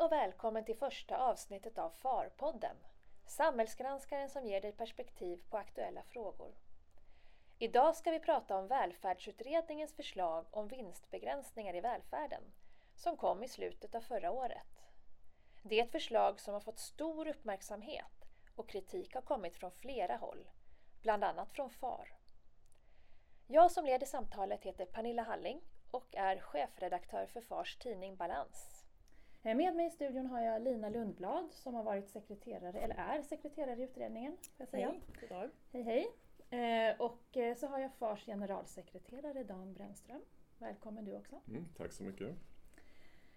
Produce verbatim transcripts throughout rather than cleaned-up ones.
och välkommen till första avsnittet av F A R-podden, samhällsgranskaren som ger dig perspektiv på aktuella frågor. Idag ska vi prata om välfärdsutredningens förslag om vinstbegränsningar i välfärden, som kom i slutet av förra året. Det är ett förslag som har fått stor uppmärksamhet och kritik har kommit från flera håll, bland annat från F A R. Jag som leder samtalet heter Pernilla Halling och är chefredaktör för F A Rs tidning Balans. Med mig i studion har jag Lina Lundblad som har varit sekreterare, eller är sekreterare i utredningen. Jag säga. Hej, hej, hej. Eh, och så har jag F A Rs generalsekreterare Dan Brändström. Välkommen du också. Mm, tack så mycket.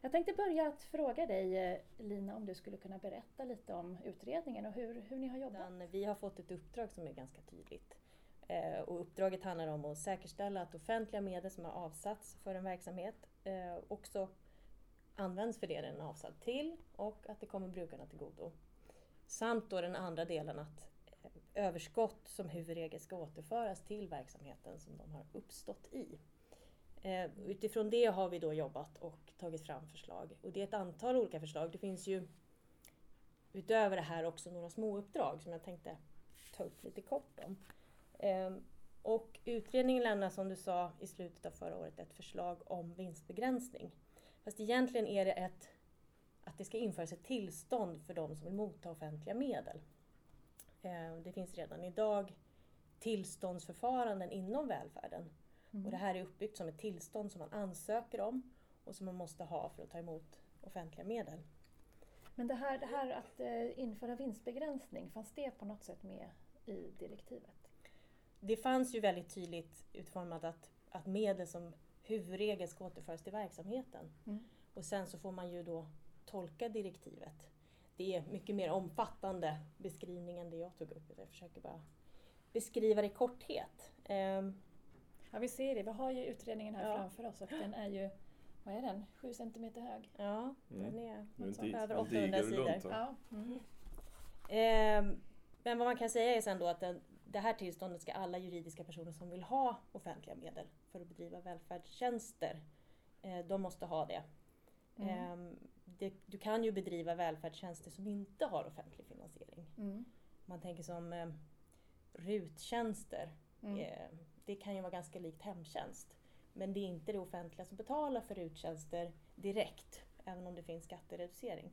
Jag tänkte börja att fråga dig, Lina, om du skulle kunna berätta lite om utredningen och hur, hur ni har jobbat. Dan, vi har fått ett uppdrag som är ganska tydligt. Eh, och uppdraget handlar om att säkerställa att offentliga medel som har avsatts för en verksamhet eh, också används för det den är avsatt till och att det kommer brukarna till godo. Samt då den andra delen att överskott som huvudregel ska återföras till verksamheten som de har uppstått i. Eh, utifrån det har vi då jobbat och tagit fram förslag. Och det är ett antal olika förslag. Det finns ju utöver det här också några små uppdrag som jag tänkte ta upp lite kort om. Eh, och utredningen lämnar, som du sa, i slutet av förra året ett förslag om vinstbegränsning. Fast egentligen är det ett, att det ska införas ett tillstånd för de som vill motta offentliga medel. Eh, det finns redan idag tillståndsförfaranden inom välfärden. Mm. Och det här är uppbyggt som ett tillstånd som man ansöker om och som man måste ha för att ta emot offentliga medel. Men det här, det här att eh, införa vinstbegränsning, fanns det på något sätt med i direktivet? Det fanns ju väldigt tydligt utformat att, att medel som huvudregel ska återföras till verksamheten. Mm. Och sen så får man ju då tolka direktivet. Det är mycket mer omfattande beskrivning än det jag tog upp. Jag försöker bara beskriva det i korthet. Um, Ja, vi ser det. Vi har ju utredningen här ja. framför oss och den är ju, vad är den? Sju centimeter hög. Ja, mm. den är mm. över åttahundra sidor. Ja. Mm. Eh, men vad man kan säga är sen då att den, det här tillståndet ska alla juridiska personer som vill ha offentliga medel för att bedriva välfärdstjänster, eh, de måste ha det. Mm. Eh, det. Du kan ju bedriva välfärdstjänster som inte har offentlig finansiering. Mm. Man tänker som eh, ruttjänster. Mm. Eh, Det kan ju vara ganska likt hemtjänst. Men det är inte det offentliga som betalar för uttjänster direkt. Även om det finns skattereducering.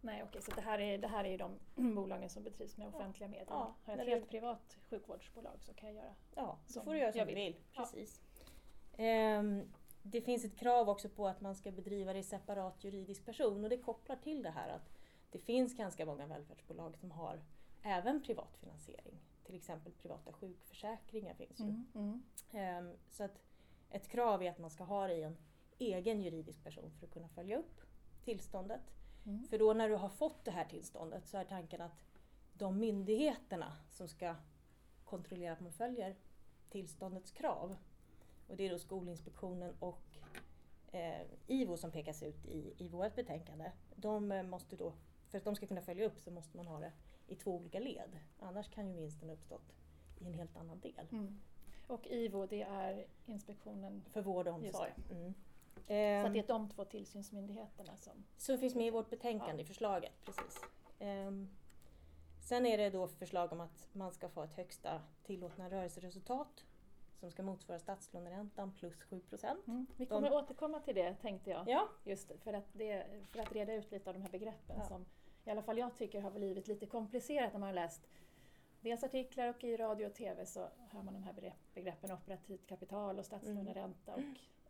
Nej, okej. Så det här är, det här är ju de bolagen som bedrivs med offentliga medel. Ja, har jag ett helt det... privat sjukvårdsbolag så kan jag göra Ja, så får du göra som jag vill. vill. Precis. Ja. Ehm, det finns ett krav också på att man ska bedriva det i separat juridisk person. Och det kopplar till det här att det finns ganska många välfärdsbolag som har även privat finansiering. Till exempel privata sjukförsäkringar finns ju. Mm, mm. Ehm, så att ett krav är att man ska ha det i en egen juridisk person för att kunna följa upp tillståndet. Mm. För då när du har fått det här tillståndet så är tanken att de myndigheterna som ska kontrollera att man följer tillståndets krav. Och det är då Skolinspektionen och eh, Ivo som pekas ut i, i vårt betänkande. De måste då, för att de ska kunna följa upp så måste man ha det i två olika led. Annars kan ju vinsten uppstått i en helt annan del. Mm. Och Ivo, det är Inspektionen för vård och omsorg. Mm. Så att det är de två tillsynsmyndigheterna som... Så finns med i vårt betänkande ja. i förslaget, precis. Um, sen är det då förslag om att man ska få ett högsta tillåtna rörelseresultat som ska motsvara statslåneräntan plus sju procent. Mm. Vi kommer de... återkomma till det, tänkte jag. Ja. Just för att, det, för att reda ut lite av de här begreppen ja. som... I alla fall jag tycker har blivit lite komplicerat när man har läst dels artiklar och i radio och tv så hör man de här begreppen operativt kapital och statslåneränta och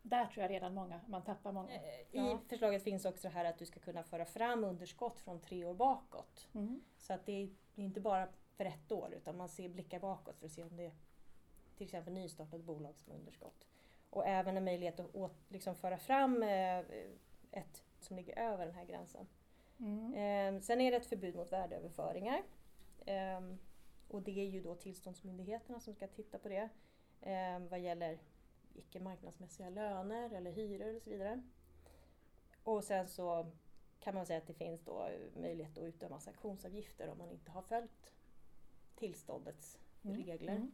där tror jag redan många, man tappar många. Ja. I förslaget finns också det här att du ska kunna föra fram underskott från tre år bakåt. Mm. Så att det är inte bara för ett år utan man ser blickar bakåt för att se om det är till exempel nystartat bolag som underskott. Och även en möjlighet att åt, liksom föra fram ett som ligger över den här gränsen. Mm. Sen är det ett förbud mot värdeöverföringar och det är ju då tillståndsmyndigheterna som ska titta på det vad gäller icke-marknadsmässiga löner eller hyror och så vidare. Och sen så kan man säga att det finns då möjlighet att utdöma sanktionsavgifter om man inte har följt tillståndets mm. regler. Mm.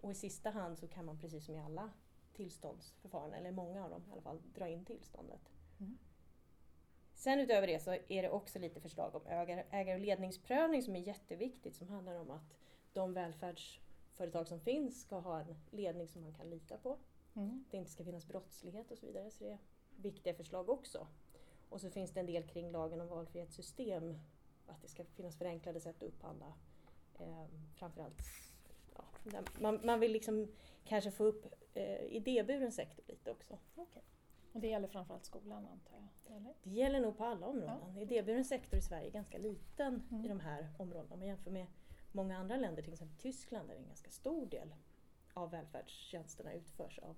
Och i sista hand så kan man precis som i alla tillståndsförfaranden, eller många av dem i alla fall, dra in tillståndet. Mm. Sen utöver det så är det också lite förslag om ägar- och ledningsprövning som är jätteviktigt, som handlar om att de välfärdsföretag som finns ska ha en ledning som man kan lita på. Mm. Det inte ska finnas brottslighet och så vidare, så det är viktiga förslag också. Och så finns det en del kring lagen om valfrihetssystem, att det ska finnas förenklade sätt att upphandla. Eh, framförallt, ja, man, man vill liksom kanske få upp eh, idéburen sektor lite också. Okay. Och det gäller framförallt skolan, antar jag? Eller? Det gäller nog på alla områden. Ja. Idéburen sektor i Sverige är ganska liten mm. i de här områdena. Om man jämför med många andra länder, till exempel Tyskland, där det är en ganska stor del av välfärdstjänsterna utförs av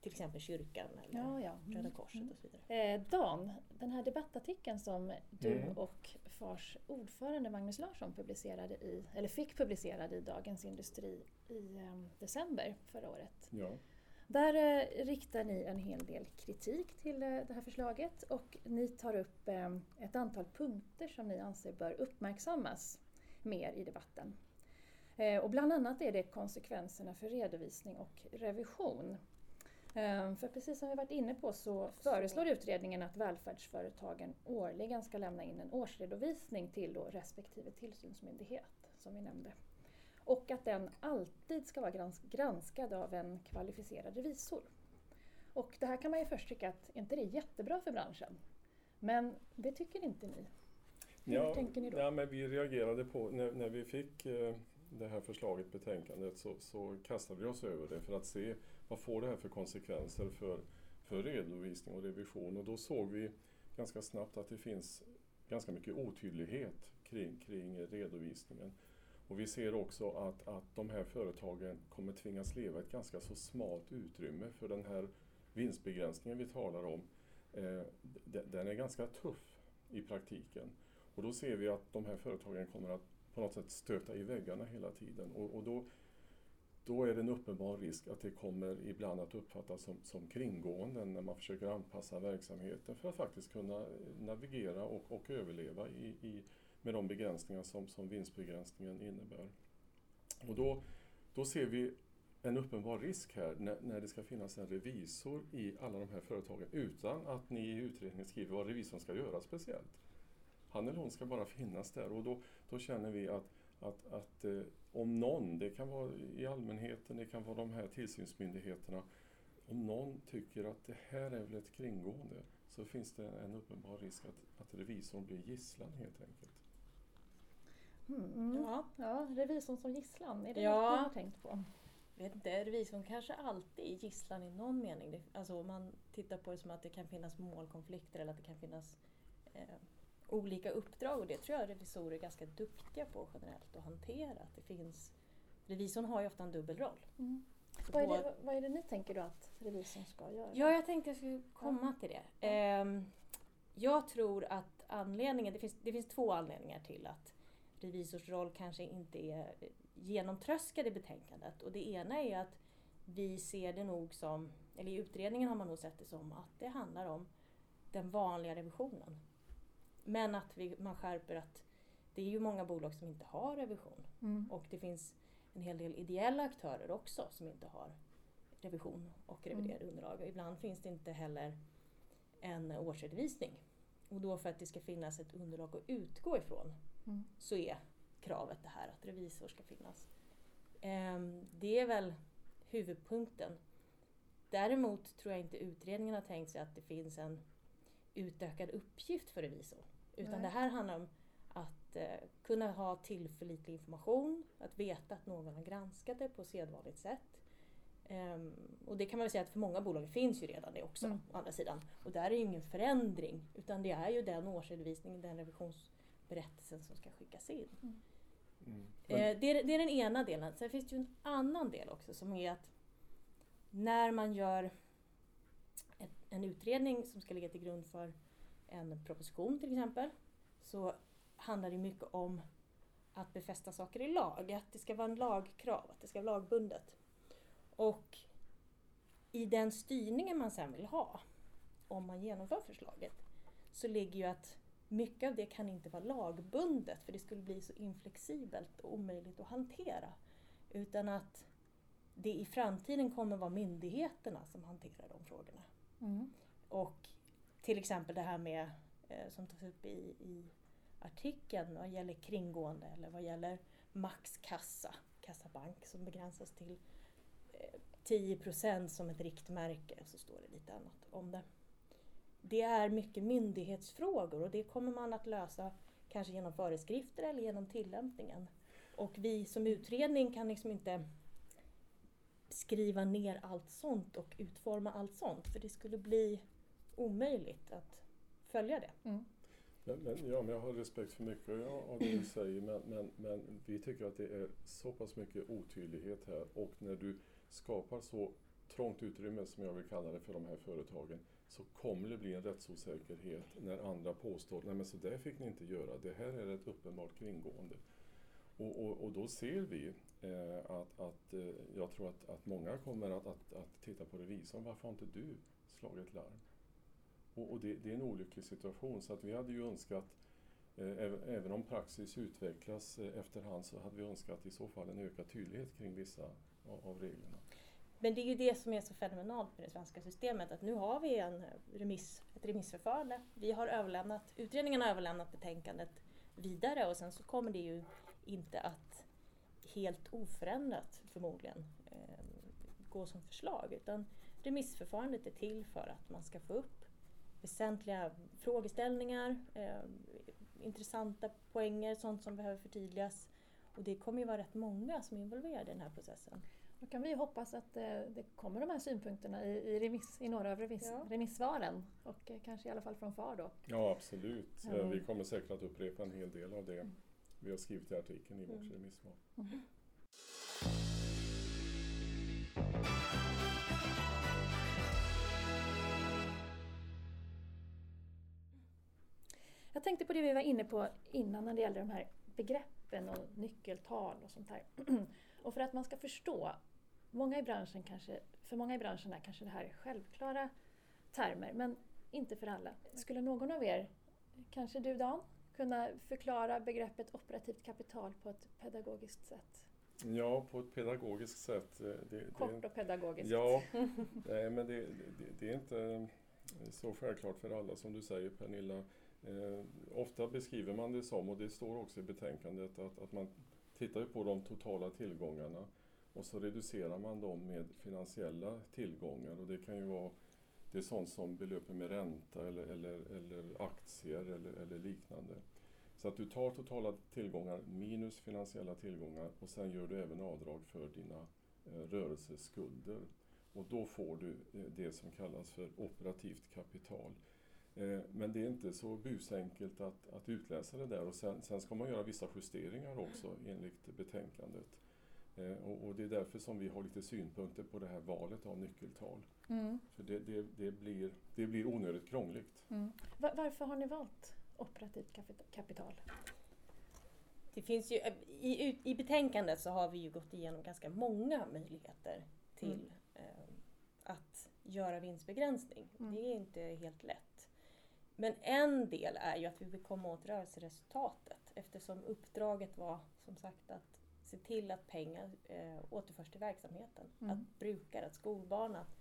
till exempel kyrkan eller ja, ja. Mm. Röda Korset och så vidare. Eh, Dan, den här debattartikeln som du mm. och F A Rs ordförande Magnus Larsson publicerade i, eller fick publicerad i Dagens Industri i eh, december förra året. Ja. Där eh, riktar ni en hel del kritik till eh, det här förslaget, och ni tar upp eh, ett antal punkter som ni anser bör uppmärksammas mer i debatten. Eh, och bland annat är det konsekvenserna för redovisning och revision. För precis som vi varit inne på så föreslår utredningen att välfärdsföretagen årligen ska lämna in en årsredovisning till då respektive tillsynsmyndighet, som vi nämnde. Och att den alltid ska vara granskad av en kvalificerad revisor. Och det här kan man ju först tycka att inte det är jättebra för branschen. Men det tycker inte ni. Hur ja, tänker ni då? Ja, men vi reagerade på, när, när vi fick... Eh... det här förslaget, betänkandet, så, så kastade vi oss över det för att se vad får det här för konsekvenser för, för redovisning och revision. Och då såg vi ganska snabbt att det finns ganska mycket otydlighet kring, kring redovisningen. Och vi ser också att, att de här företagen kommer tvingas leva ett ganska så smalt utrymme, för den här vinstbegränsningen vi talar om, eh, den är ganska tuff i praktiken. Och då ser vi att de här företagen kommer att på något sätt stöta i väggarna hela tiden. Och, och då, då är det en uppenbar risk att det kommer ibland att uppfattas som, som kringgåenden när man försöker anpassa verksamheten för att faktiskt kunna navigera och, och överleva i, i, med de begränsningar som, som vinstbegränsningen innebär. Och då, då ser vi en uppenbar risk här när, när det ska finnas en revisor i alla de här företagen utan att ni i utredningen skriver vad revisorn ska göra speciellt. Han eller hon ska bara finnas där, och då, då känner vi att, att, att eh, om någon, det kan vara i allmänheten, det kan vara de här tillsynsmyndigheterna, om någon tycker att det här är väl ett kringgående, så finns det en uppenbar risk att, att revisorn blir gisslan helt enkelt. Mm. Ja. ja, revisorn som gisslan, är det ja. något du har tänkt på? Vet inte, revisorn kanske alltid är gisslan i någon mening. Det, alltså om man tittar på det som att det kan finnas målkonflikter eller att det kan finnas... Eh, olika uppdrag, och det tror jag revisorer är ganska duktiga på generellt att hantera. Att det finns, revisorn har ju ofta en dubbelroll. Mm. Vad, är det, vad är det ni tänker då att revisorn ska göra? Ja, jag tänkte jag skulle komma ja. till det. Eh, jag tror att anledningen, det finns, det finns två anledningar till att revisors roll kanske inte är genomtröskad i betänkandet. Och det ena är att vi ser det nog som, eller i utredningen har man nog sett det som, att det handlar om den vanliga revisionen. Men att vi, man skärper att det är ju många bolag som inte har revision. Mm. Och det finns en hel del ideella aktörer också som inte har revision och reviderade mm. underlag. Och ibland finns det inte heller en årsredovisning. Och då, för att det ska finnas ett underlag att utgå ifrån, mm. så är kravet det här att revisor ska finnas. Ehm, det är väl huvudpunkten. Däremot tror jag inte utredningen har tänkt sig att det finns en utökad uppgift för revisor. Utan Nej. det här handlar om att eh, kunna ha tillförlitlig information, att veta att någon har granskat det på sedvanligt sätt. Ehm, och det kan man väl säga att för många bolag finns ju redan det också, mm. å andra sidan. Och där är ju ingen förändring, utan det är ju den årsredovisningen, den revisionsberättelsen som ska skickas in. Mm. Mm. Ehm, det, är, det är den ena delen. Sen finns det ju en annan del också, som är att när man gör en utredning som ska ligga till grund för en proposition till exempel, så handlar det mycket om att befästa saker i lag, att det ska vara en lagkrav, att det ska vara lagbundet. Och i den styrningen man sen vill ha, om man genomför förslaget, så ligger ju att mycket av det kan inte vara lagbundet, för det skulle bli så inflexibelt och omöjligt att hantera, utan att det i framtiden kommer vara myndigheterna som hanterar de frågorna. Mm. Och till exempel det här med eh, som tas upp i, i artikeln vad gäller kringgående eller vad gäller maxkassa, kassabank som begränsas till eh, tio procent som ett riktmärke, och så står det lite annat om det. Det är mycket myndighetsfrågor och det kommer man att lösa kanske genom föreskrifter eller genom tillämpningen. Och vi som utredning kan liksom inte skriva ner allt sånt och utforma allt sånt, för det skulle bli omöjligt att följa det. Mm. Men, men, ja, men jag har respekt för mycket av det du säger, men, men, men vi tycker att det är så pass mycket otydlighet här, och när du skapar så trångt utrymme som jag vill kalla det för de här företagen, så kommer det bli en rättsosäkerhet när andra påstår nej men så där fick ni inte göra, det här är ett uppenbart kringgående. Och, och, och då ser vi eh, att, att eh, jag tror att, att många kommer att, att, att titta på revisorn, varför har inte du slagit larm? Och, och det, det är en olycklig situation, så att vi hade ju önskat, eh, även, även om praxis utvecklas eh, efterhand, så hade vi önskat i så fall en ökad tydlighet kring vissa av, av reglerna. Men det är ju det som är så fenomenalt med det svenska systemet, att nu har vi en remiss, ett remissförfarande. Vi har överlämnat, utredningen har överlämnat betänkandet vidare, och sen så kommer det ju inte att helt oförändrat förmodligen eh, gå som förslag, utan remissförfarandet är till för att man ska få upp väsentliga frågeställningar, eh, intressanta poänger, sånt som behöver förtydligas, och det kommer ju vara rätt många som är involverade i den här processen. Då kan vi hoppas att det kommer de här synpunkterna i, i, remiss, i några av remiss, ja. remissvaren, och kanske i alla fall från F A R då. Ja, absolut. Mm. Vi kommer säkert att upprepa en hel del av det vi har skrivit i artikeln i vårt mm. remissvar. Mm. Jag tänkte på det vi var inne på innan när det gäller de här begreppen och nyckeltal och sånt här. Och för att man ska förstå, många i branschen kanske, för många i branschen är kanske det här är självklara termer, men inte för alla. Skulle någon av er, kanske du Dan, kunna förklara begreppet operativt kapital på ett pedagogiskt sätt? Ja, på ett pedagogiskt sätt. Det, Kort det, och pedagogiskt. Ja, nej, men det, det, det är inte så självklart för alla som du säger, Pernilla. Eh, ofta beskriver man det som, och det står också i betänkandet, att, att man tittar på de totala tillgångarna och så reducerar man dem med finansiella tillgångar, och det kan ju vara det är sånt som belöper med ränta eller, eller, eller aktier eller, eller liknande. Så att du tar totala tillgångar minus finansiella tillgångar, och sen gör du även avdrag för dina eh, rörelseskulder, och då får du eh, det som kallas för operativt kapital. Men det är inte så busenkelt att, att utläsa det där, och sen, sen ska man göra vissa justeringar också enligt betänkandet. Eh, och, och det är därför som vi har lite synpunkter på det här valet av nyckeltal. Mm. För det, det, det, blir, det blir onödigt krångligt. Mm. Var, varför har ni valt operativt kapital? Det finns ju, i, I betänkandet så har vi ju gått igenom ganska många möjligheter till mm. eh, att göra vinstbegränsning. Mm. Det är inte helt lätt. Men en del är ju att vi vill komma åt rörelseresultatet, eftersom uppdraget var som sagt att se till att pengar eh, återförs till verksamheten. Mm. Att brukare, att skolbarn, att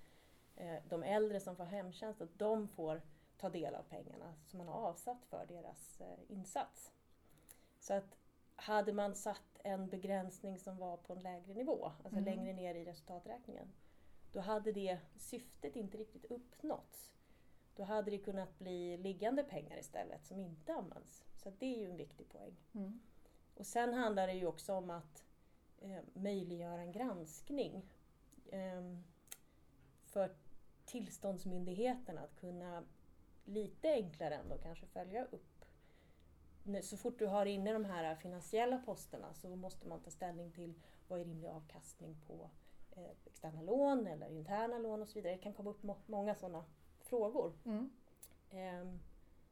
eh, de äldre som får hemtjänst, att de får ta del av pengarna som man har avsatt för deras eh, insats. Så att hade man satt en begränsning som var på en lägre nivå, alltså mm. längre ner i resultaträkningen, då hade det syftet inte riktigt uppnåtts. Då hade det kunnat bli liggande pengar istället som inte används. Så det är ju en viktig poäng. Mm. Och sen handlar det ju också om att eh, möjliggöra en granskning eh, för tillståndsmyndigheten att kunna lite enklare ändå kanske följa upp. Så fort du har inne de här finansiella posterna så måste man ta ställning till vad är rimlig avkastning på eh, externa lån eller interna lån och så vidare. Det kan komma upp må- många sådana frågor. Mm. Um,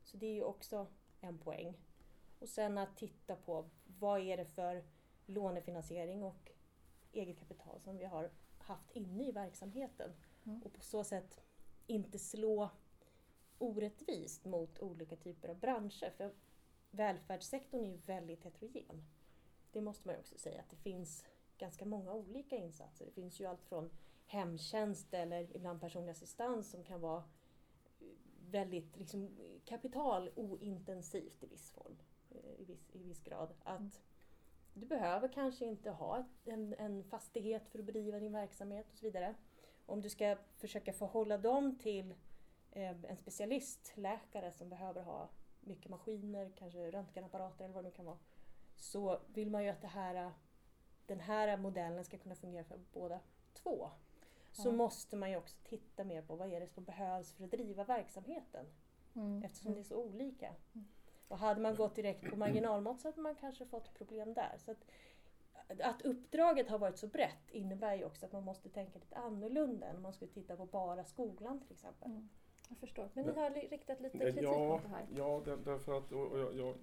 så det är ju också en poäng. Och sen att titta på vad är det för lånefinansiering och eget kapital som vi har haft inne i verksamheten. Mm. Och på så sätt inte slå orättvist mot olika typer av branscher. För välfärdssektorn är ju väldigt heterogen. Det måste man ju också säga, att det finns ganska många olika insatser. Det finns ju allt från hemtjänst eller ibland personlig assistans som kan vara väldigt liksom, kapitalointensivt i viss form, i viss, i viss grad. Att du behöver kanske inte ha en, en fastighet för att bedriva din verksamhet och så vidare. Om du ska försöka förhålla dem till eh, en specialistläkare som behöver ha mycket maskiner, kanske röntgenapparater eller vad det nu kan vara. Så vill man ju att det här, den här modellen ska kunna fungera för båda två. Så måste man ju också titta mer på vad är det som behövs för att driva verksamheten. Mm. Eftersom det är så olika. Mm. Och hade man gått direkt på marginalmått så hade man kanske fått problem där. Så att, att uppdraget har varit så brett innebär ju också att man måste tänka lite annorlunda än om man skulle titta på bara skolan till exempel. Mm. Jag förstår. Men ni har riktat lite kritik ja, mot det här. Ja, där, därför att och jag, jag,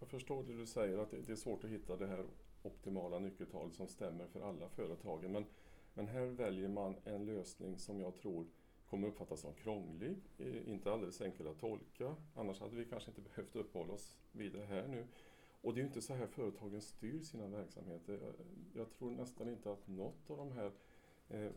jag förstår det du säger att det, det är svårt att hitta det här optimala nyckeltalet som stämmer för alla företagen. Men Men här väljer man en lösning som jag tror kommer uppfattas som krånglig, inte alldeles enkel att tolka. Annars hade vi kanske inte behövt uppehålla oss vid det här nu. Och det är ju inte så här företagen styr sina verksamheter. Jag tror nästan inte att något av de här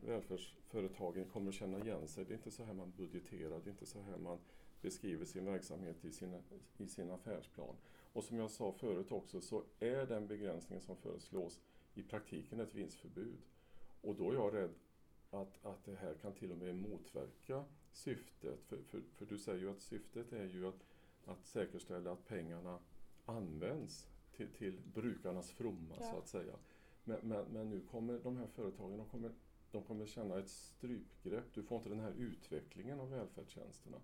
välfärdsföretagen kommer känna igen sig. Det är inte så här man budgeterar, det är inte så här man beskriver sin verksamhet i sin, i sin affärsplan. Och som jag sa förut också så är den begränsningen som föreslås i praktiken ett vinstförbud. Och då är jag rädd att, att det här kan till och med motverka syftet. För, för, för du säger ju att syftet är ju att, att säkerställa att pengarna används till, till brukarnas fromma ja. Så att säga. Men, men, men nu kommer de här företagen, de kommer, de kommer känna ett strypgrepp. Du får inte den här utvecklingen av välfärdstjänsterna.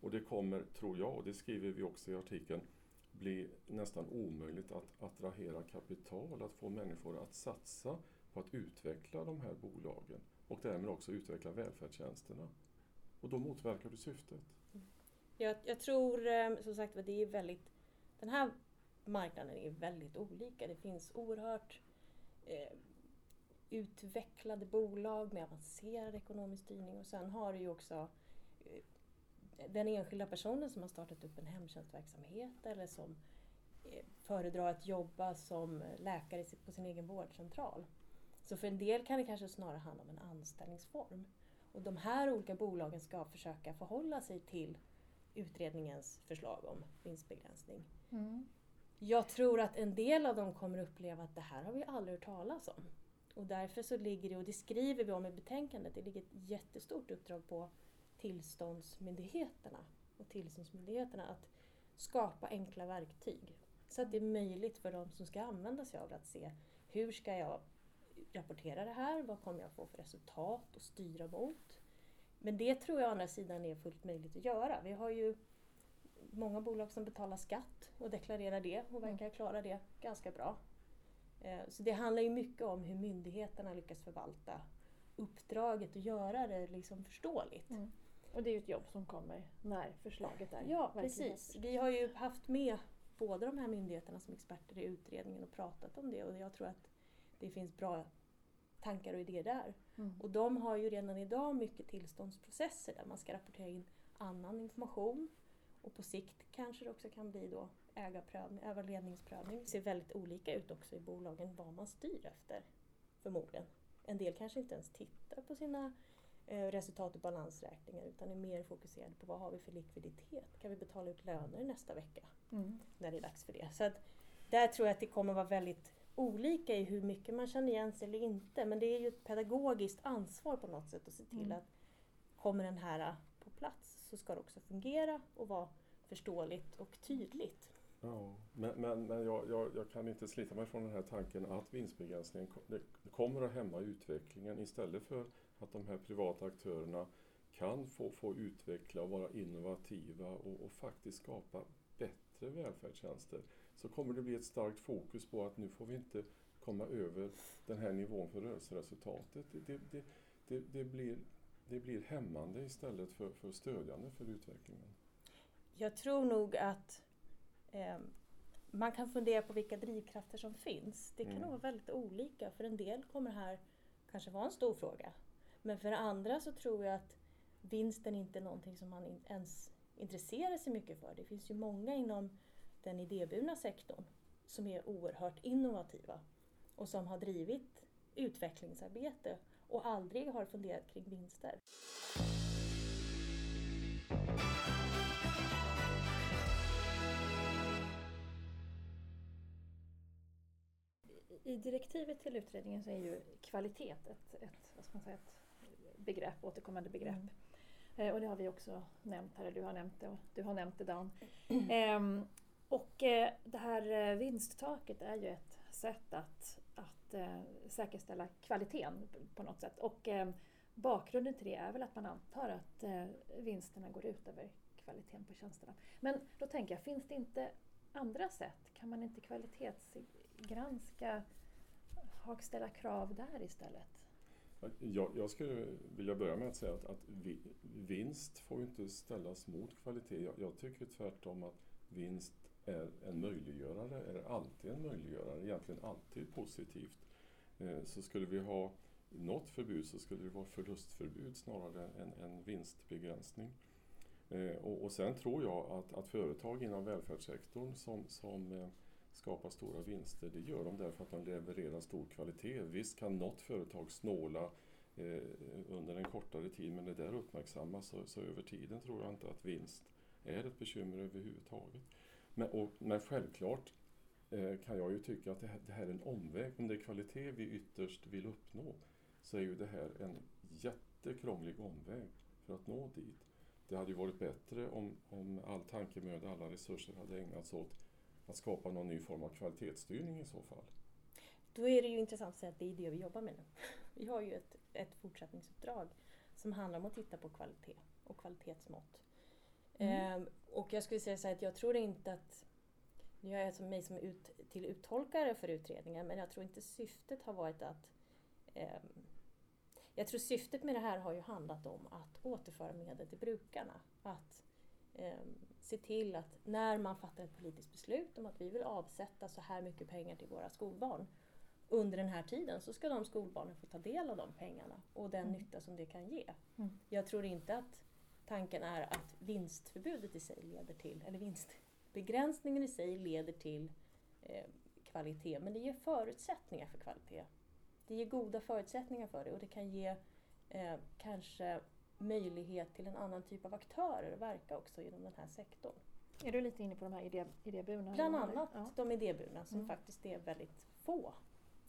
Och det kommer, tror jag, och det skriver vi också i artikeln, bli nästan omöjligt att attrahera kapital, att få människor att satsa på att utveckla de här bolagen och därmed också utveckla välfärdstjänsterna. Och då motverkar du syftet. Mm. Jag, jag tror som sagt att det är väldigt, den här marknaden är väldigt olika. Det finns oerhört eh, utvecklade bolag med avancerad ekonomisk styrning och sen har du ju också eh, den enskilda personen som har startat upp en hemtjänstverksamhet eller som eh, föredrar att jobba som läkare på sin egen vårdcentral. Så för en del kan det kanske snarare handla om en anställningsform. Och de här olika bolagen ska försöka förhålla sig till utredningens förslag om vinstbegränsning. Mm. Jag tror att en del av dem kommer uppleva att det här har vi aldrig hört talas om. Och därför så ligger det, och det skriver vi om i betänkandet, det ligger ett jättestort uppdrag på tillståndsmyndigheterna och tillsynsmyndigheterna att skapa enkla verktyg. Så att det är möjligt för de som ska använda sig av det att se hur ska jag rapportera det här, vad kommer jag få för resultat och styra mot. Men det tror jag å andra sidan är fullt möjligt att göra. Vi har ju många bolag som betalar skatt och deklarerar det och verkar klara det ganska bra. Så det handlar ju mycket om hur myndigheterna lyckas förvalta uppdraget och göra det liksom förståeligt. Mm. Och det är ju ett jobb som kommer när förslaget är. Ja, precis. Vi har ju haft med båda de här myndigheterna som experter i utredningen och pratat om det och jag tror att det finns bra tankar och idéer där. Mm. Och de har ju redan idag mycket tillståndsprocesser där man ska rapportera in annan information. Och på sikt kanske det också kan bli då ägarprövning, överledningsprövning. Det ser väldigt olika ut också i bolagen vad man styr efter förmodligen. En del kanske inte ens tittar på sina eh, resultat och balansräkningar utan är mer fokuserade på vad har vi för likviditet. Kan vi betala ut löner nästa vecka mm. när det är dags för det. Så att där tror jag att det kommer vara väldigt olika i hur mycket man känner igen sig eller inte. Men det är ju ett pedagogiskt ansvar på något sätt att se till mm. att kommer den här på plats så ska det också fungera och vara förståeligt och tydligt. Ja, men, men, men jag, jag, jag kan inte slita mig från den här tanken att vinstbegränsningen kommer att hämma utvecklingen istället för att de här privata aktörerna kan få, få utveckla och vara innovativa och, och faktiskt skapa bättre välfärdstjänster. Så kommer det bli ett starkt fokus på att nu får vi inte komma över den här nivån för rörelseresultatet. Det, det, det, det, blir, det blir hämmande istället för, för stödjande för utvecklingen. Jag tror nog att eh, man kan fundera på vilka drivkrafter som finns. Det kan mm. nog vara väldigt olika. För en del kommer här kanske vara en stor fråga. Men för andra så tror jag att vinsten inte är någonting som man in, ens intresserar sig mycket för. Det finns ju många inom den idéburna sektorn som är oerhört innovativa och som har drivit utvecklingsarbete och aldrig har funderat kring vinster. I direktivet till utredningen så är ju kvalitet ett, ett, vad ska man säga, ett begrepp, återkommande begrepp. Mm. Eh, och det har vi också nämnt här, du har nämnt det och du har nämnt det, Dan. Eh, och eh, det här vinsttaket är ju ett sätt att, att eh, säkerställa kvaliteten på något sätt. Och eh, bakgrunden till det är väl att man antar att eh, vinsterna går ut över kvaliteten på tjänsterna. Men då tänker jag, finns det inte andra sätt? Kan man inte kvalitetsgranska, ställa krav där istället? Jag, jag skulle vilja börja med att säga att, att vinst får inte ställas mot kvalitet. Jag, jag tycker tvärtom att vinst är en möjliggörare, är alltid en möjliggörare, egentligen alltid positivt. Så skulle vi ha något förbud så skulle det vara förlustförbud snarare än en vinstbegränsning. Och, och sen tror jag att, att företag inom välfärdssektorn som, som skapar stora vinster, det gör de därför att de levererar stor kvalitet. Visst kan något företag snåla eh, under en kortare tid, men det där uppmärksammas så, så över tiden tror jag inte att vinst är ett bekymmer överhuvudtaget. Men, och, men självklart eh, kan jag ju tycka att det här, det här är en omväg. Om det är kvalitet vi ytterst vill uppnå så är ju det här en jättekrånglig omväg för att nå dit. Det hade ju varit bättre om, om all tankemöda, alla resurser hade ägnats åt att skapa någon ny form av kvalitetsstyrning i så fall. Då är det ju intressant att säga att det är det vi jobbar med nu. Vi har ju ett, ett fortsättningsuppdrag som handlar om att titta på kvalitet och kvalitetsmått. Mm. Eh, och jag skulle säga så här att jag tror inte att, nu är jag som mig som ut, till uttolkare för utredningen, men jag tror inte syftet har varit att, eh, jag tror syftet med det här har ju handlat om att återföra medel till brukarna, att se till att när man fattar ett politiskt beslut om att vi vill avsätta så här mycket pengar till våra skolbarn under den här tiden, så ska de skolbarnen få ta del av de pengarna och den mm. nytta som det kan ge. Mm. Jag tror inte att tanken är att vinstförbudet i sig leder till, eller vinstbegränsningen i sig leder till eh, kvalitet, men det ger förutsättningar för kvalitet. Det ger goda förutsättningar för det och det kan ge eh, kanske möjlighet till en annan typ av aktörer att verka också inom den här sektorn. Är du lite inne på de här idé, idéburna? Bland annat ja. de idéburna som mm. faktiskt är väldigt få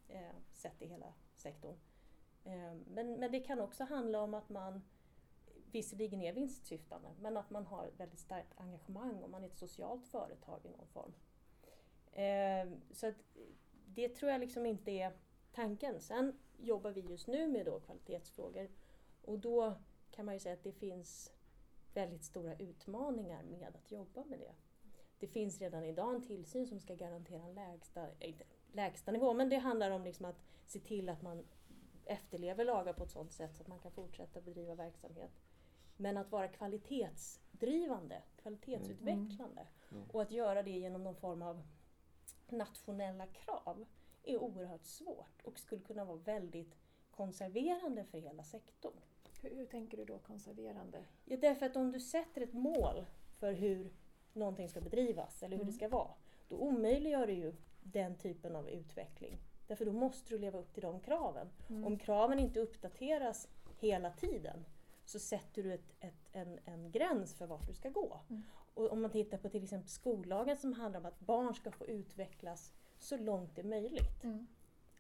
eh, sett i hela sektorn. Eh, men, men det kan också handla om att man visserligen är vinstsyftande, men att man har väldigt starkt engagemang om man är ett socialt företag i någon form. Eh, så att, det tror jag liksom inte är tanken. Sen jobbar vi just nu med då kvalitetsfrågor och då kan man ju säga att det finns väldigt stora utmaningar med att jobba med det. Det finns redan idag en tillsyn som ska garantera en lägsta, inte lägsta nivå, men det handlar om liksom att se till att man efterlever lagar på ett sådant sätt så att man kan fortsätta bedriva verksamhet. Men att vara kvalitetsdrivande, kvalitetsutvecklande mm. Mm. och att göra det genom någon form av nationella krav är oerhört svårt och skulle kunna vara väldigt konserverande för hela sektorn. Hur, hur tänker du då konserverande? Ja, därför att om du sätter ett mål för hur någonting ska bedrivas eller hur mm. det ska vara, då omöjliggör du ju den typen av utveckling. Därför då måste du leva upp till de kraven. Mm. Om kraven inte uppdateras hela tiden så sätter du ett, ett, en, en gräns för vart du ska gå. Mm. Och om man tittar på till exempel skollagen som handlar om att barn ska få utvecklas så långt det är möjligt. Mm.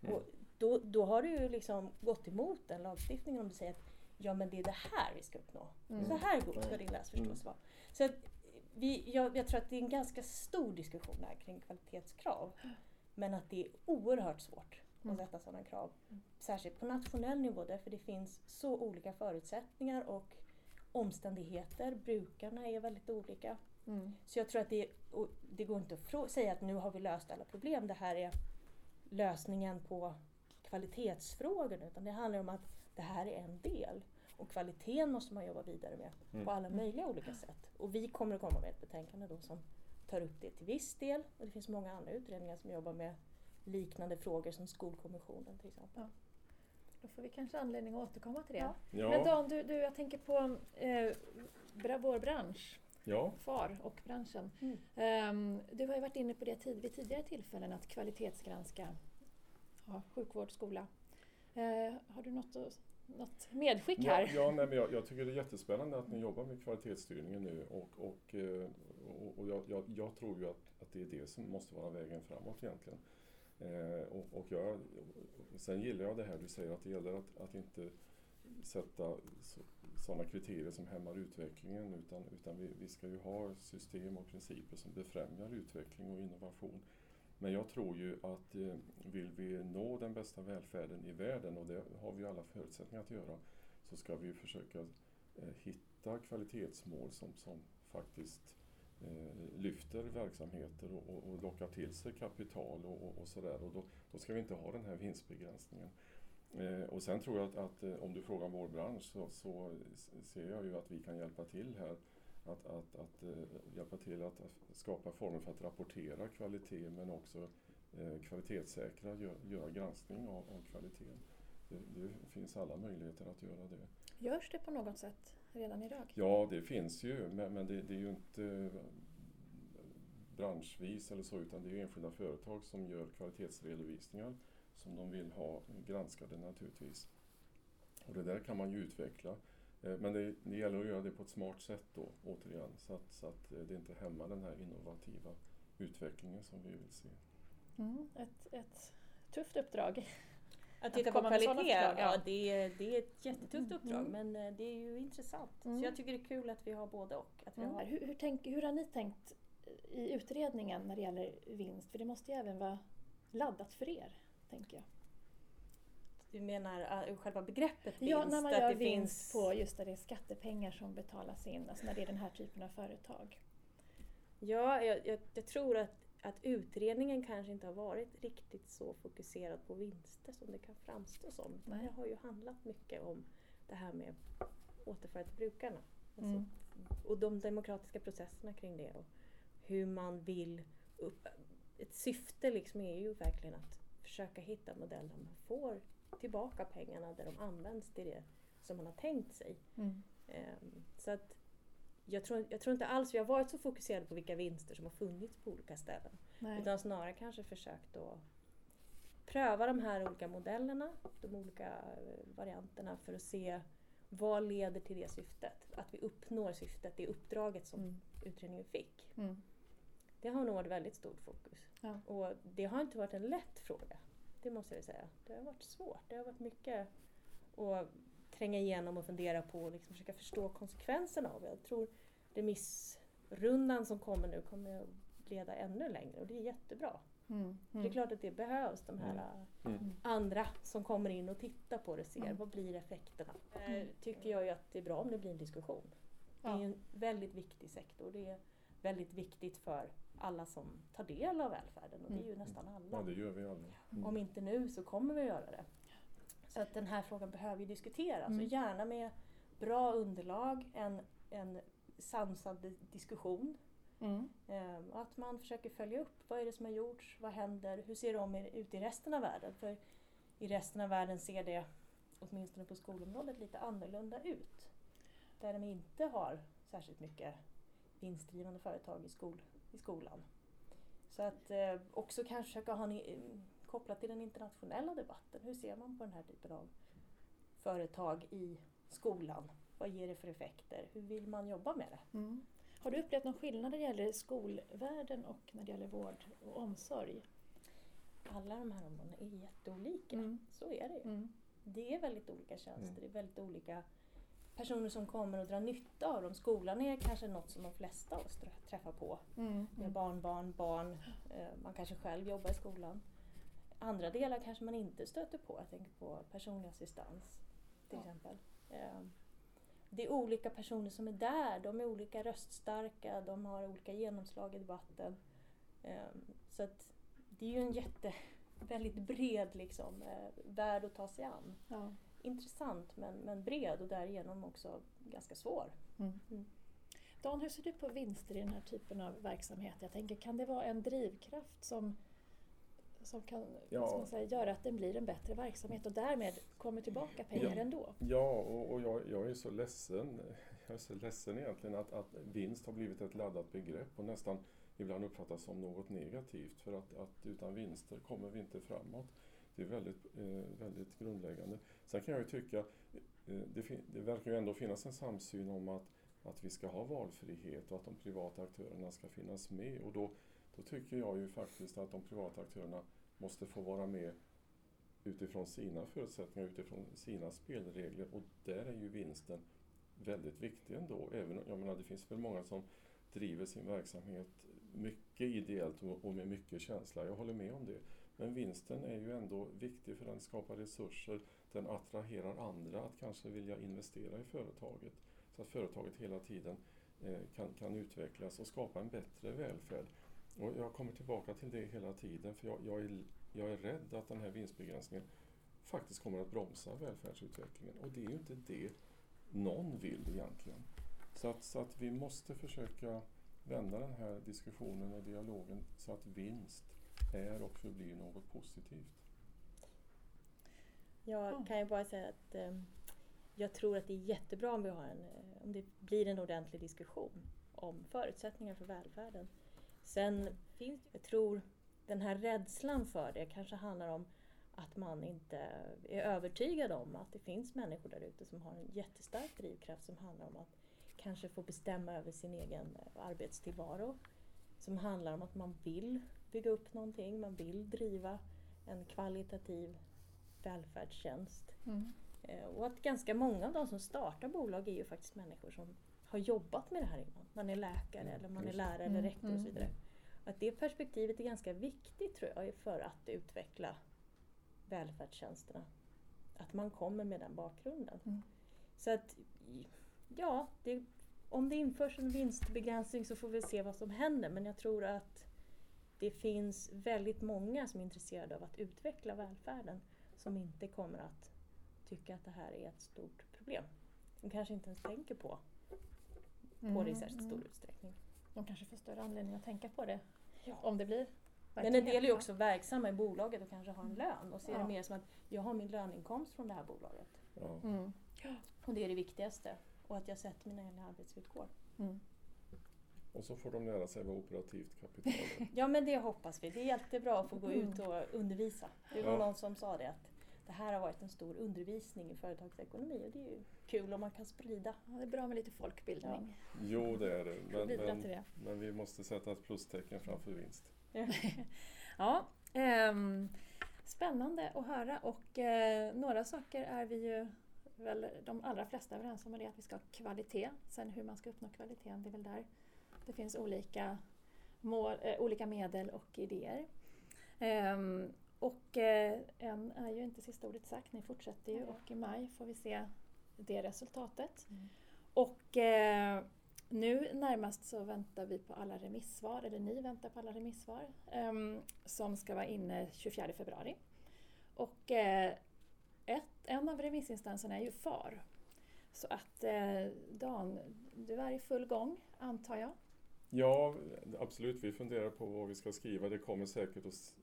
Mm. Och då, då har du ju liksom gått emot den lagstiftningen om du säger att ja, men det är det här vi ska uppnå. Mm. Så här god ska din läsförstås vara. Så att vi, jag, jag tror att det är en ganska stor diskussion här kring kvalitetskrav. Men att det är oerhört svårt mm. att sätta sådana krav. Särskilt på nationell nivå, därför det finns så olika förutsättningar och omständigheter. Brukarna är väldigt olika. Mm. Så jag tror att det, och det går inte att frå- säga att nu har vi löst alla problem. Det här är lösningen på kvalitetsfrågorna, utan det handlar om att det här är en del och kvaliteten måste man jobba vidare med mm. på alla möjliga olika sätt. Och vi kommer att komma med ett betänkande då som tar upp det till viss del, och det finns många andra utredningar som jobbar med liknande frågor som Skolkommissionen till exempel. Ja. Då får vi kanske anledning att återkomma till det. Ja. Ja. Men Dan, du, du, jag tänker på eh, vår bransch. Ja. F A R och branschen. Mm. Um, du har ju varit inne på det tid, vid tidigare tillfällen att kvalitetsgranska ja, sjukvård, skola. Uh, har du något, att, något medskick ja, här? Ja, nej, men jag, jag tycker det är jättespännande att ni jobbar med kvalitetsstyrningen nu och, och, och, och jag, jag, jag tror ju att, att det är det som måste vara vägen framåt egentligen. Eh, och, och jag, sen gillar jag det här du säger, att det gäller att, att inte sätta sådana kriterier som hämmar utvecklingen, utan, utan vi, vi ska ju ha system och principer som befrämjar utveckling och innovation. Men jag tror ju att eh, vill vi nå den bästa välfärden i världen, och det har vi alla förutsättningar att göra, så ska vi försöka eh, hitta kvalitetsmål som, som faktiskt eh, lyfter verksamheter och, och, och lockar till sig kapital och, och, och sådär. Och då, då ska vi inte ha den här vinstbegränsningen. Eh, och sen tror jag att, att eh, om du frågar vår bransch, så, så ser jag ju att vi kan hjälpa till här. Att, att, att eh, hjälpa till att skapa former för att rapportera kvalitet, men också eh, kvalitetssäkra, gör, göra granskning av, av kvaliteten. Det, det finns alla möjligheter att göra det. Görs det på något sätt redan idag? Ja, det finns ju, men, men det, det är ju inte branschvis eller så, utan det är ju enskilda företag som gör kvalitetsredovisningar som de vill ha granskade naturligtvis. Och det där kan man ju utveckla. Men det, det gäller att göra det på ett smart sätt då, återigen, så att, så att det inte hämmar den här innovativa utvecklingen som vi vill se. Mm, ett, ett tufft uppdrag. Att titta att på kvalitet, ja, det, det är ett jättetufft uppdrag, mm. men det är ju intressant. Mm. Så jag tycker det är kul att vi har både och. Att vi mm. har... Hur, hur, tänk, hur har ni tänkt i utredningen när det gäller vinst? För det måste ju även vara laddat för er, tänker jag. Du menar uh, själva begreppet vinst? Ja, när man gör vinst på just det, det är skattepengar som betalas in, alltså när det är den här typen av företag. Ja, jag, jag, jag tror att, att utredningen kanske inte har varit riktigt så fokuserad på vinster som det kan framstå som. Det här har ju handlat mycket om det här med återföra till brukarna. Alltså, mm. Och de demokratiska processerna kring det och hur man vill... Upp, ett syfte liksom är ju verkligen att försöka hitta modeller där man får tillbaka pengarna, där de används till det som man har tänkt sig. Mm. Um, så att jag tror, jag tror inte alls vi har varit så fokuserade på vilka vinster som har funnits på olika ställen. Nej. Utan snarare kanske försökt att pröva de här olika modellerna, de olika varianterna, för att se vad leder till det syftet. Att vi uppnår syftet, det uppdraget som mm. utredningen fick. Mm. Det har nog varit väldigt stort fokus. Ja. Och det har inte varit en lätt fråga. Det måste jag säga. Det har varit svårt. Det har varit mycket att tränga igenom och fundera på och liksom försöka förstå konsekvenserna av. Jag tror remissrundan som kommer nu kommer att leda ännu längre. Och det är jättebra. Mm. Mm. Det är klart att det behövs, de här mm. andra som kommer in och tittar på det och ser mm. vad blir effekterna. Mm. Tycker jag ju att det är bra om det blir en diskussion. Ja. Det är en väldigt viktig sektor. Det är väldigt viktigt för alla som tar del av välfärden, och det är ju nästan alla. Ja, det gör vi alla. Mm. Om inte nu så kommer vi att göra det. Så att den här frågan behöver ju diskuteras, mm. och gärna med bra underlag, en, en sansad diskussion. Mm. Ehm, att man försöker följa upp, vad är det som har gjorts, vad händer, hur ser de ut i resten av världen? För i resten av världen ser det, åtminstone på skolområdet, lite annorlunda ut. Där de inte har särskilt mycket vinstdrivande företag i, skol, i skolan. Så att eh, också kanske försöka ha ni, kopplat till den internationella debatten. Hur ser man på den här typen av företag i skolan? Vad ger det för effekter? Hur vill man jobba med det? Mm. Har du upplevt någon skillnad när det gäller skolvärlden och när det gäller vård och omsorg? Alla de här områdena är jätteolika. Mm. Så är det ju. Mm. Det är väldigt olika tjänster. Mm. Det är väldigt olika personer som kommer och drar nytta av dem. Skolan är kanske något som de flesta av oss träffar på. Mm, mm. Med barn, barn, barn. Man kanske själv jobbar i skolan. Andra delar kanske man inte stöter på. Jag tänker på personlig assistans till ja. exempel. Det är olika personer som är där. De är olika röststarka. De har olika genomslag i debatten. Så att det är ju en jätte, väldigt bred liksom, värld att ta sig an. Ja. Intressant men, men bred och därigenom också ganska svår. Mm. Mm. Dan, hur ser du på vinster i den här typen av verksamhet? Jag tänker, kan det vara en drivkraft som, som kan ja. som man säger, göra att den blir en bättre verksamhet och därmed kommer tillbaka pengar ja. ändå? Ja, och, och jag, jag är så ledsen, jag är så ledsen egentligen att, att vinst har blivit ett laddat begrepp och nästan ibland uppfattas som något negativt, för att, att utan vinster kommer vi inte framåt. Det är väldigt, väldigt grundläggande. Sen kan jag ju tycka, det, fin- det verkar ju ändå finnas en samsyn om att, att vi ska ha valfrihet och att de privata aktörerna ska finnas med. Och då, då tycker jag ju faktiskt att de privata aktörerna måste få vara med utifrån sina förutsättningar, utifrån sina spelregler, och där är ju vinsten väldigt viktig ändå. Även, jag menar, det finns väl många som driver sin verksamhet mycket ideellt och med mycket känsla, jag håller med om det. Men vinsten är ju ändå viktig, för den skapar resurser, den attraherar andra att kanske vilja investera i företaget. Så att företaget hela tiden kan, kan utvecklas och skapa en bättre välfärd. Och jag kommer tillbaka till det hela tiden, för jag, jag, är, jag är rädd att den här vinstbegränsningen faktiskt kommer att bromsa välfärdsutvecklingen. Och det är ju inte det någon vill egentligen. Så att, så att vi måste försöka vända den här diskussionen och dialogen så att vinst är och förblir något positivt. Jag kan ju bara säga att eh, jag tror att det är jättebra om vi har en, om det blir en ordentlig diskussion om förutsättningar för välfärden. Sen finns, jag tror den här rädslan för det kanske handlar om att man inte är övertygad om att det finns människor där ute som har en jättestark drivkraft som handlar om att kanske få bestämma över sin egen arbetstillvaro. Som handlar om att man vill bygga upp någonting, man vill driva en kvalitativ välfärdstjänst. Mm. Och att ganska många av de som startar bolag är ju faktiskt människor som har jobbat med det här innan. Man är läkare mm. eller man är lärare eller rektor mm. och så vidare. Att det perspektivet är ganska viktigt, tror jag, för att utveckla välfärdstjänsterna. Att man kommer med den bakgrunden. Mm. Så att, ja, det, om det införs en vinstbegränsning så får vi se vad som händer. Men jag tror att det finns väldigt många som är intresserade av att utveckla välfärden som inte kommer att tycka att det här är ett stort problem. De kanske inte ens tänker på, mm, på det i särskilt stor mm. utsträckning. De kanske får större anledning att tänka på det, ja. Om det blir. Men en del är ju också verksamma i bolaget och kanske har en lön och ser ja. Det mer som att jag har min löninkomst från det här bolaget. Ja. Mm. Och det är det viktigaste. Och att jag sätter mina egna arbetsvillkor. Mm. Och så får de lära sig vad operativt kapital är. Ja, men det hoppas vi. Det är jättebra att få gå ut och undervisa. Det var ja. Någon som sa det, att det här har varit en stor undervisning i företagsekonomi. Och det är ju kul om man kan sprida. Ja, det är bra med lite folkbildning. Ja. Jo, det är det. Men, men, det. men vi måste sätta ett plustecken framför vinst. ja, ehm, spännande att höra. Och eh, några saker är vi ju... väl de allra flesta överens om, det att vi ska ha kvalitet. Sen hur man ska uppnå kvaliteten, det är väl där det finns olika, mål, äh, olika medel och idéer. Ehm, och äh, än är ju inte sista ordet sagt, ni fortsätter ju och i maj får vi se det resultatet. Mm. Och äh, nu närmast så väntar vi på alla remissvar, eller ni väntar på alla remissvar ähm, som ska vara inne tjugofjärde februari. Och äh, Ett, en av remissinstanserna är ju FAR. Så att eh, Dan, du är i full gång, antar jag? Ja, absolut. Vi funderar på vad vi ska skriva. Det kommer säkert att s-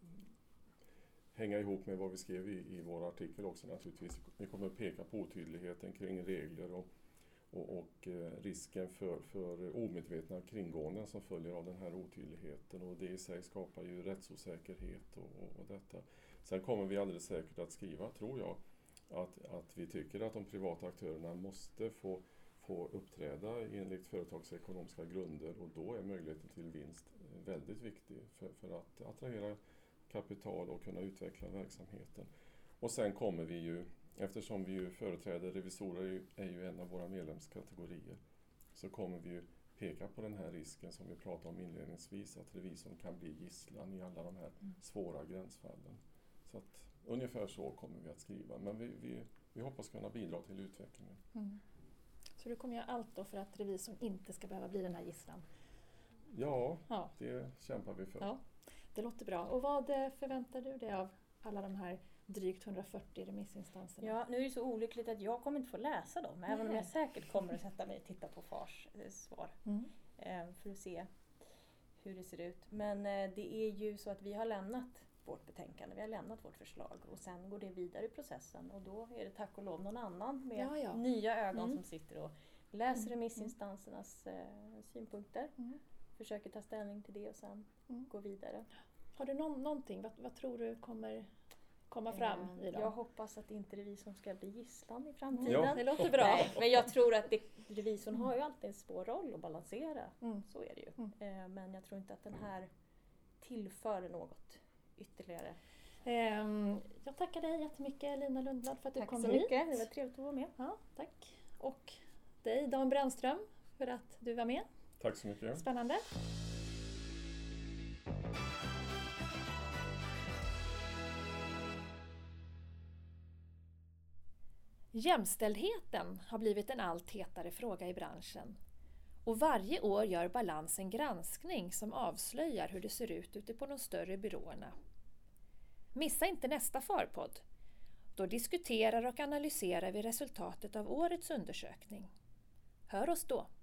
hänga ihop med vad vi skrev i, i vår artikel också naturligtvis. Vi kommer att peka på otydligheten kring regler och, och, och eh, risken för, för omedvetna kringgåenden som följer av den här otydligheten. Och det i sig skapar ju rättsosäkerhet och, och, och detta. Sen kommer vi alldeles säkert att skriva, tror jag, att, att vi tycker att de privata aktörerna måste få, få uppträda enligt företagsekonomiska grunder, och då är möjligheten till vinst väldigt viktig för, för att attrahera kapital och kunna utveckla verksamheten. Och sen kommer vi ju, eftersom vi ju företräder revisorer, är ju en av våra medlemskategorier, så kommer vi ju peka på den här risken som vi pratade om inledningsvis, att revisorn kan bli gisslan i alla de här svåra gränsfallen. Så att ungefär så kommer vi att skriva. Men vi, vi, vi hoppas kunna bidra till utvecklingen. Mm. Så du kommer göra allt då för att revisorn inte ska behöva bli den här gisslan? Ja, ja, det kämpar vi för. Ja, det låter bra. Och vad förväntar du dig av alla de här drygt hundrafyrtio remissinstanserna? Ja, nu är det så olyckligt att jag kommer inte få läsa dem. Även Nej. Om jag säkert kommer att sätta mig och titta på Fars svar. Mm. För att se hur det ser ut. Men det är ju så att vi har lämnat... vårt betänkande. Vi har lämnat vårt förslag och sen går det vidare i processen, och då är det tack och lov någon annan med ja, ja. nya ögon mm. som sitter och läser remissinstansernas eh, synpunkter, mm. försöker ta ställning till det och sen mm. gå vidare. Har du någon, någonting? Vad, vad tror du kommer komma fram eh, i dem? Jag hoppas att det inte är revisorn som ska bli gisslan i framtiden. Ja. Det låter bra. Nej, men jag tror att det, revisorn mm. har ju alltid en svår roll att balansera. Mm. Så är det ju. Mm. Eh, men jag tror inte att den här tillför något ytterligare. Jag tackar dig jättemycket, Lina Lundblad, för att du tack kom hit. Tack så mycket, det var trevligt att vara med. Ja, tack. Och dig, Dan Brändström, för att du var med. Tack så mycket. Spännande. Jämställdheten har blivit en allt hetare fråga i branschen. Och varje år gör Balans en granskning som avslöjar hur det ser ut ute på de större byråerna. Missa inte nästa F A R-podd. Då diskuterar och analyserar vi resultatet av årets undersökning. Hör oss då!